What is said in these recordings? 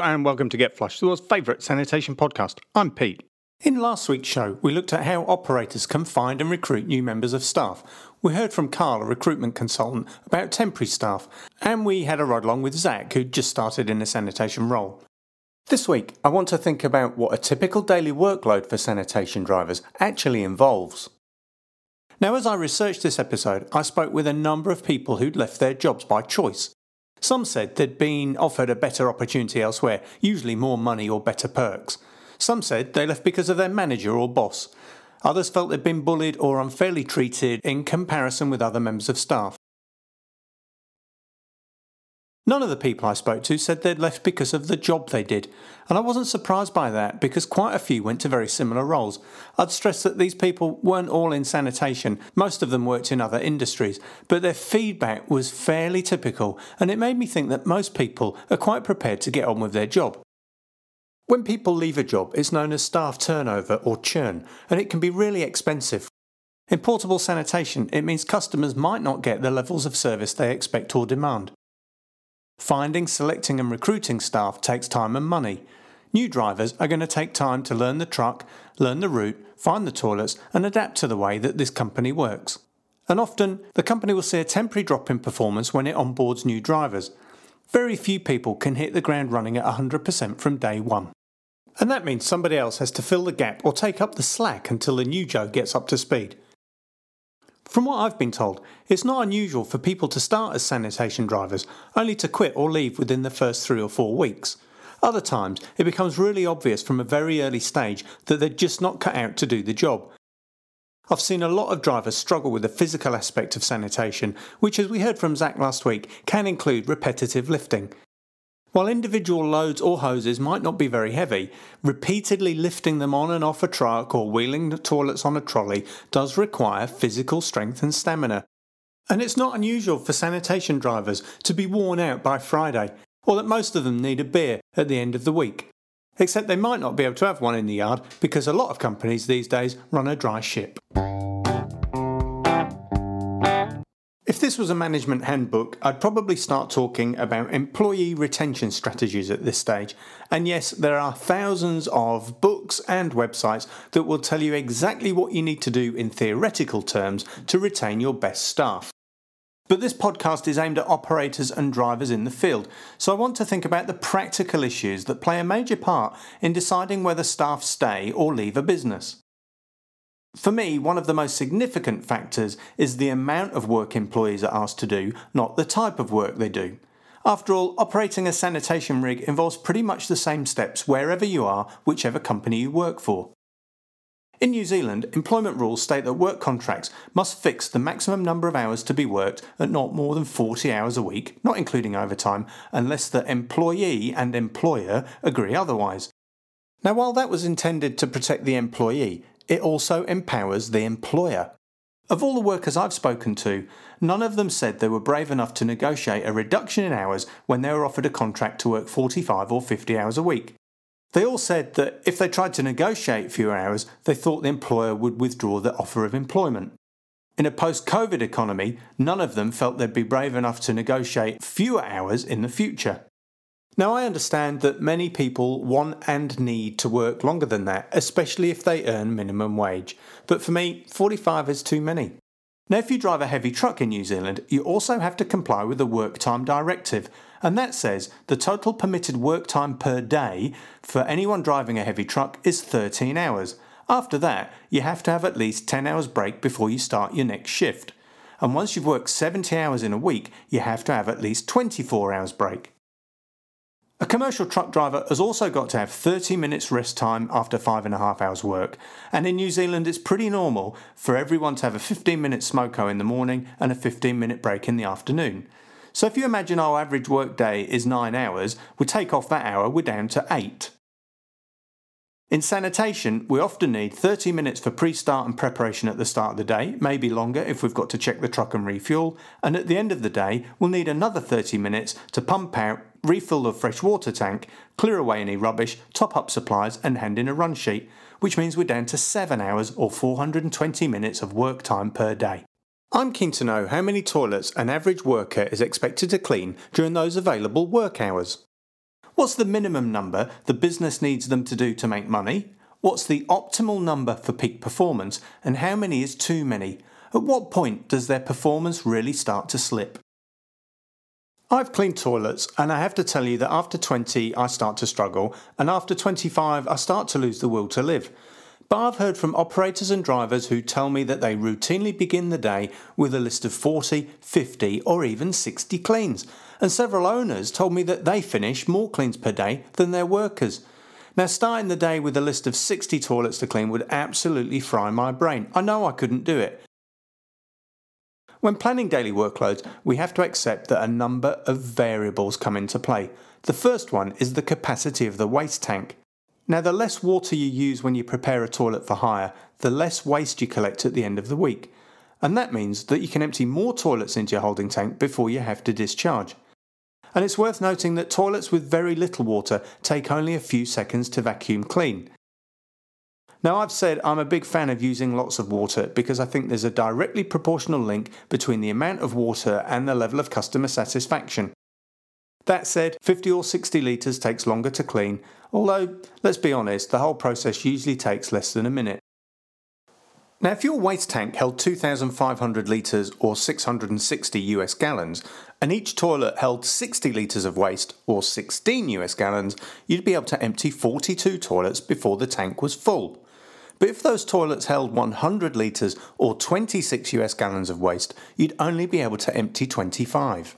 Hello and welcome to Get Flushed, the world's favourite sanitation podcast. I'm Pete. In last week's show, we looked at how operators can find and recruit new members of staff. We heard from Carl, a recruitment consultant, about temporary staff, and we had a ride-along with Zach, who'd just started in a sanitation role. This week, I want to think about what a typical daily workload for sanitation drivers actually involves. Now, as I researched this episode, I spoke with a number of people who'd left their jobs by choice. Some said they'd been offered a better opportunity elsewhere, usually more money or better perks. Some said they left because of their manager or boss. Others felt they'd been bullied or unfairly treated in comparison with other members of staff. None of the people I spoke to said they'd left because of the job they did, and I wasn't surprised by that because quite a few went to very similar roles. I'd stress that these people weren't all in sanitation, most of them worked in other industries, but their feedback was fairly typical, and it made me think that most people are quite prepared to get on with their job. When people leave a job, it's known as staff turnover or churn, and it can be really expensive. In portable sanitation, it means customers might not get the levels of service they expect or demand. Finding, selecting and recruiting staff takes time and money. New drivers are going to take time to learn the truck, learn the route, find the toilets and adapt to the way that this company works. And often, the company will see a temporary drop in performance when it onboards new drivers. Very few people can hit the ground running at 100% from day one. And that means somebody else has to fill the gap or take up the slack until the new Joe gets up to speed. From what I've been told, it's not unusual for people to start as sanitation drivers, only to quit or leave within the first 3 or 4 weeks. Other times, it becomes really obvious from a very early stage that they're just not cut out to do the job. I've seen a lot of drivers struggle with the physical aspect of sanitation, which as we heard from Zach last week, can include repetitive lifting. While individual loads or hoses might not be very heavy, repeatedly lifting them on and off a truck or wheeling the toilets on a trolley does require physical strength and stamina. And it's not unusual for sanitation drivers to be worn out by Friday, or that most of them need a beer at the end of the week. Except they might not be able to have one in the yard because a lot of companies these days run a dry ship. If this was a management handbook, I'd probably start talking about employee retention strategies at this stage. And yes, there are thousands of books and websites that will tell you exactly what you need to do in theoretical terms to retain your best staff. But this podcast is aimed at operators and drivers in the field, so I want to think about the practical issues that play a major part in deciding whether staff stay or leave a business. For me, one of the most significant factors is the amount of work employees are asked to do, not the type of work they do. After all, operating a sanitation rig involves pretty much the same steps wherever you are, whichever company you work for. In New Zealand, employment rules state that work contracts must fix the maximum number of hours to be worked at not more than 40 hours a week, not including overtime, unless the employee and employer agree otherwise. Now, while that was intended to protect the employee, it also empowers the employer. Of all the workers I've spoken to, none of them said they were brave enough to negotiate a reduction in hours when they were offered a contract to work 45 or 50 hours a week. They all said that if they tried to negotiate fewer hours, they thought the employer would withdraw the offer of employment. In a post-COVID economy, none of them felt they'd be brave enough to negotiate fewer hours in the future. Now, I understand that many people want and need to work longer than that, especially if they earn minimum wage. But for me, 45 is too many. Now, if you drive a heavy truck in New Zealand, you also have to comply with the Work Time Directive, and that says the total permitted work time per day for anyone driving a heavy truck is 13 hours. After that, you have to have at least 10 hours break before you start your next shift. And once you've worked 70 hours in a week, you have to have at least 24 hours break. A commercial truck driver has also got to have 30 minutes rest time after 5.5 hours work, and in New Zealand it's pretty normal for everyone to have a 15-minute smoko in the morning and a 15-minute break in the afternoon. So if you imagine our average work day is 9 hours, we take off that hour, we're down to 8. In sanitation, we often need 30 minutes for pre-start and preparation at the start of the day, maybe longer if we've got to check the truck and refuel, and at the end of the day, we'll need another 30 minutes to pump out, refill the fresh water tank, clear away any rubbish, top up supplies and hand in a run sheet, which means we're down to 7 hours or 420 minutes of work time per day. I'm keen to know how many toilets an average worker is expected to clean during those available work hours. What's the minimum number the business needs them to do to make money? What's the optimal number for peak performance? And how many is too many? At what point does their performance really start to slip? I've cleaned toilets, and I have to tell you that after 20 I start to struggle, and after 25 I start to lose the will to live. But I've heard from operators and drivers who tell me that they routinely begin the day with a list of 40, 50 or even 60 cleans, and several owners told me that they finish more cleans per day than their workers. Now, starting the day with a list of 60 toilets to clean would absolutely fry my brain. I know I couldn't do it. When planning daily workloads, we have to accept that a number of variables come into play. The first one is the capacity of the waste tank. Now, the less water you use when you prepare a toilet for hire, the less waste you collect at the end of the week. And that means that you can empty more toilets into your holding tank before you have to discharge. And it's worth noting that toilets with very little water take only a few seconds to vacuum clean. Now, I've said I'm a big fan of using lots of water because I think there's a directly proportional link between the amount of water and the level of customer satisfaction. That said, 50 or 60 litres takes longer to clean, although, let's be honest, the whole process usually takes less than a minute. Now, if your waste tank held 2,500 litres or 660 US gallons, and each toilet held 60 litres of waste or 16 US gallons, you'd be able to empty 42 toilets before the tank was full. But if those toilets held 100 litres or 26 US gallons of waste, you'd only be able to empty 25.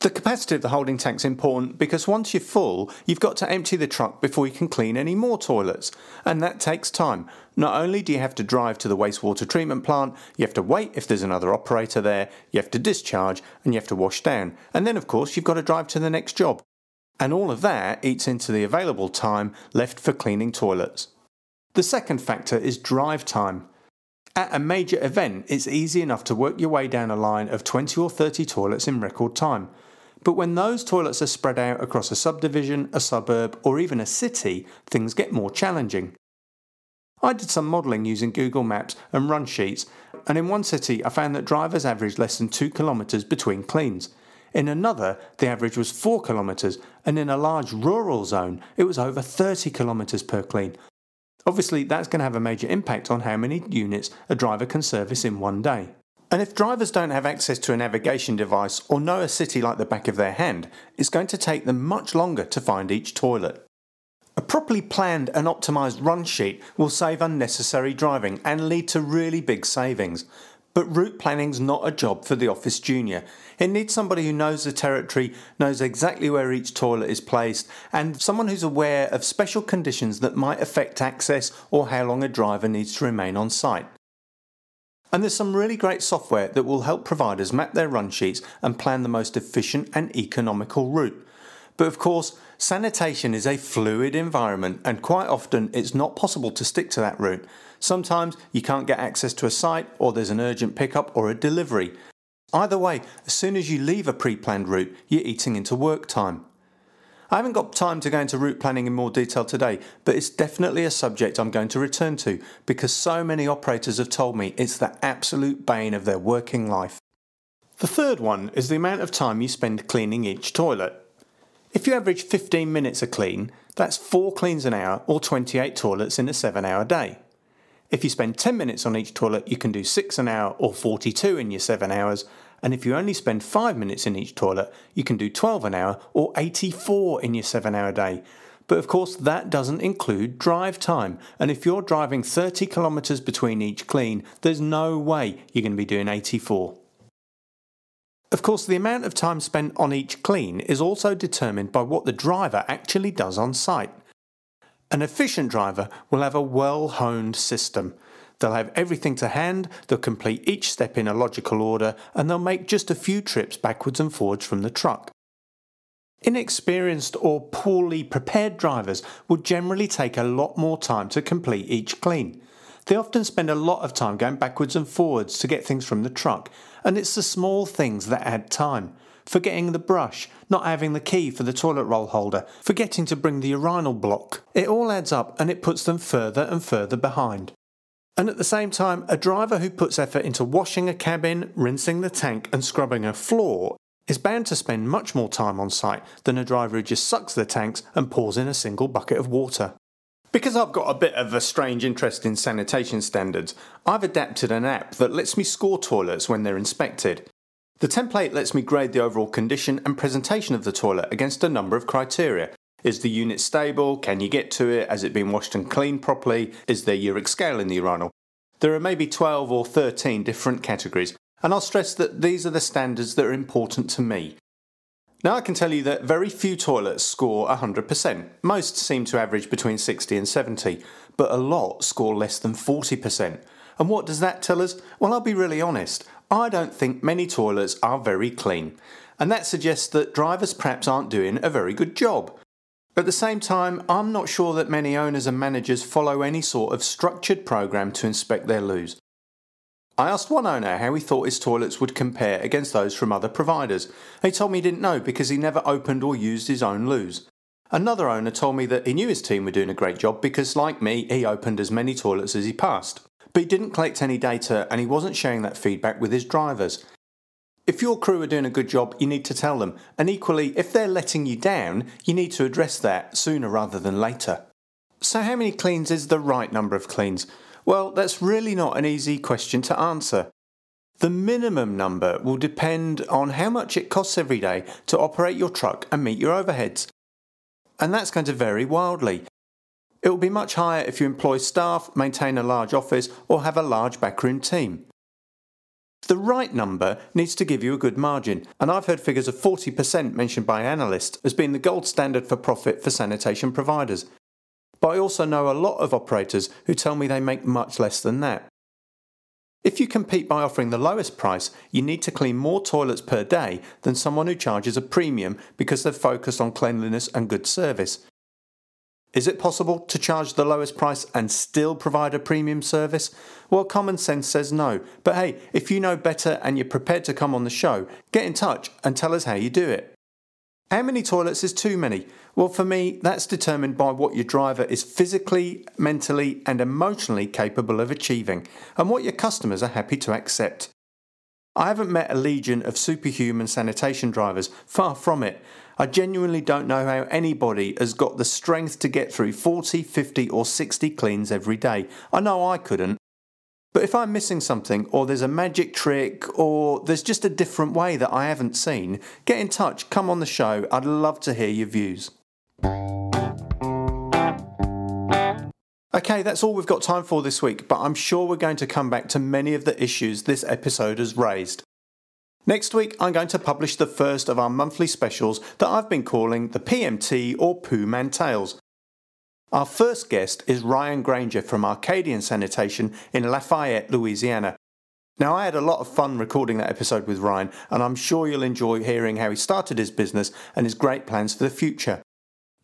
The capacity of the holding tank is important because once you're full, you've got to empty the truck before you can clean any more toilets. And that takes time. Not only do you have to drive to the wastewater treatment plant, you have to wait if there's another operator there, you have to discharge, and you have to wash down. And then, of course, you've got to drive to the next job. And all of that eats into the available time left for cleaning toilets. The second factor is drive time. At a major event, it's easy enough to work your way down a line of 20 or 30 toilets in record time. But when those toilets are spread out across a subdivision, a suburb, or even a city, things get more challenging. I did some modelling using Google Maps and run sheets, and in one city I found that drivers averaged less than 2 kilometres between cleans. In another, the average was 4 kilometres, and in a large rural zone, it was over 30 kilometres per clean. Obviously, that's going to have a major impact on how many units a driver can service in one day. And if drivers don't have access to a navigation device or know a city like the back of their hand, it's going to take them much longer to find each toilet. A properly planned and optimised run sheet will save unnecessary driving and lead to really big savings. But route planning's not a job for the office junior. It needs somebody who knows the territory, knows exactly where each toilet is placed, and someone who's aware of special conditions that might affect access or how long a driver needs to remain on site. And there's some really great software that will help providers map their run sheets and plan the most efficient and economical route. But of course, sanitation is a fluid environment and quite often it's not possible to stick to that route. Sometimes you can't get access to a site or there's an urgent pickup or a delivery. Either way, as soon as you leave a pre-planned route, you're eating into work time. I haven't got time to go into route planning in more detail today, but it's definitely a subject I'm going to return to because so many operators have told me it's the absolute bane of their working life. The third one is the amount of time you spend cleaning each toilet. If you average 15 minutes a clean, that's 4 cleans an hour or 28 toilets in a 7-hour day. If you spend 10 minutes on each toilet, you can do 6 an hour or 42 in your 7 hours. And if you only spend 5 minutes in each toilet, you can do 12 an hour or 84 in your 7-hour day. But of course, that doesn't include drive time. And if you're driving 30 kilometres between each clean, there's no way you're going to be doing 84. Of course, the amount of time spent on each clean is also determined by what the driver actually does on site. An efficient driver will have a well-honed system. They'll have everything to hand, they'll complete each step in a logical order, and they'll make just a few trips backwards and forwards from the truck. Inexperienced or poorly prepared drivers will generally take a lot more time to complete each clean. They often spend a lot of time going backwards and forwards to get things from the truck, and it's the small things that add time. Forgetting the brush, not having the key for the toilet roll holder, forgetting to bring the urinal block. It all adds up and it puts them further and further behind. And at the same time, a driver who puts effort into washing a cabin, rinsing the tank and scrubbing a floor is bound to spend much more time on site than a driver who just sucks the tanks and pours in a single bucket of water. Because I've got a bit of a strange interest in sanitation standards, I've adapted an app that lets me score toilets when they're inspected. The template lets me grade the overall condition and presentation of the toilet against a number of criteria. Is the unit stable? Can you get to it? Has it been washed and cleaned properly? Is there uric scale in the urinal? There are maybe 12 or 13 different categories, and I'll stress that these are the standards that are important to me. Now I can tell you that very few toilets score 100%. Most seem to average between 60 and 70, but a lot score less than 40%. And what does that tell us? Well, I'll be really honest. I don't think many toilets are very clean. And that suggests that drivers perhaps aren't doing a very good job. At the same time, I'm not sure that many owners and managers follow any sort of structured program to inspect their loos. I asked one owner how he thought his toilets would compare against those from other providers. He told me he didn't know because he never opened or used his own loos. Another owner told me that he knew his team were doing a great job because, like me, he opened as many toilets as he passed. But he didn't collect any data and he wasn't sharing that feedback with his drivers. If your crew are doing a good job, you need to tell them. And equally, if they're letting you down, you need to address that sooner rather than later. So how many cleans is the right number of cleans? Well, that's really not an easy question to answer. The minimum number will depend on how much it costs every day to operate your truck and meet your overheads. And that's going to vary wildly. It will be much higher if you employ staff, maintain a large office, or have a large backroom team. The right number needs to give you a good margin, and I've heard figures of 40% mentioned by analysts as being the gold standard for profit for sanitation providers. But I also know a lot of operators who tell me they make much less than that. If you compete by offering the lowest price, you need to clean more toilets per day than someone who charges a premium because they're focused on cleanliness and good service. Is it possible to charge the lowest price and still provide a premium service? Well, common sense says no. But hey, if you know better and you're prepared to come on the show, get in touch and tell us how you do it. How many toilets is too many? Well, for me, that's determined by what your driver is physically, mentally, and emotionally capable of achieving, and what your customers are happy to accept. I haven't met a legion of superhuman sanitation drivers, far from it. I genuinely don't know how anybody has got the strength to get through 40, 50, or 60 cleans every day. I know I couldn't. But if I'm missing something, or there's a magic trick, or there's just a different way that I haven't seen, get in touch, come on the show, I'd love to hear your views. Okay, that's all we've got time for this week, but I'm sure we're going to come back to many of the issues this episode has raised. Next week, I'm going to publish the first of our monthly specials that I've been calling the PMT or Poo Man Tales. Our first guest is Ryan Granger from Arcadian Sanitation in Lafayette, Louisiana. Now, I had a lot of fun recording that episode with Ryan, and I'm sure you'll enjoy hearing how he started his business and his great plans for the future.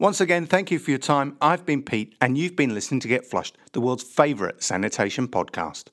Once again, thank you for your time. I've been Pete, and you've been listening to Get Flushed, the world's favourite sanitation podcast.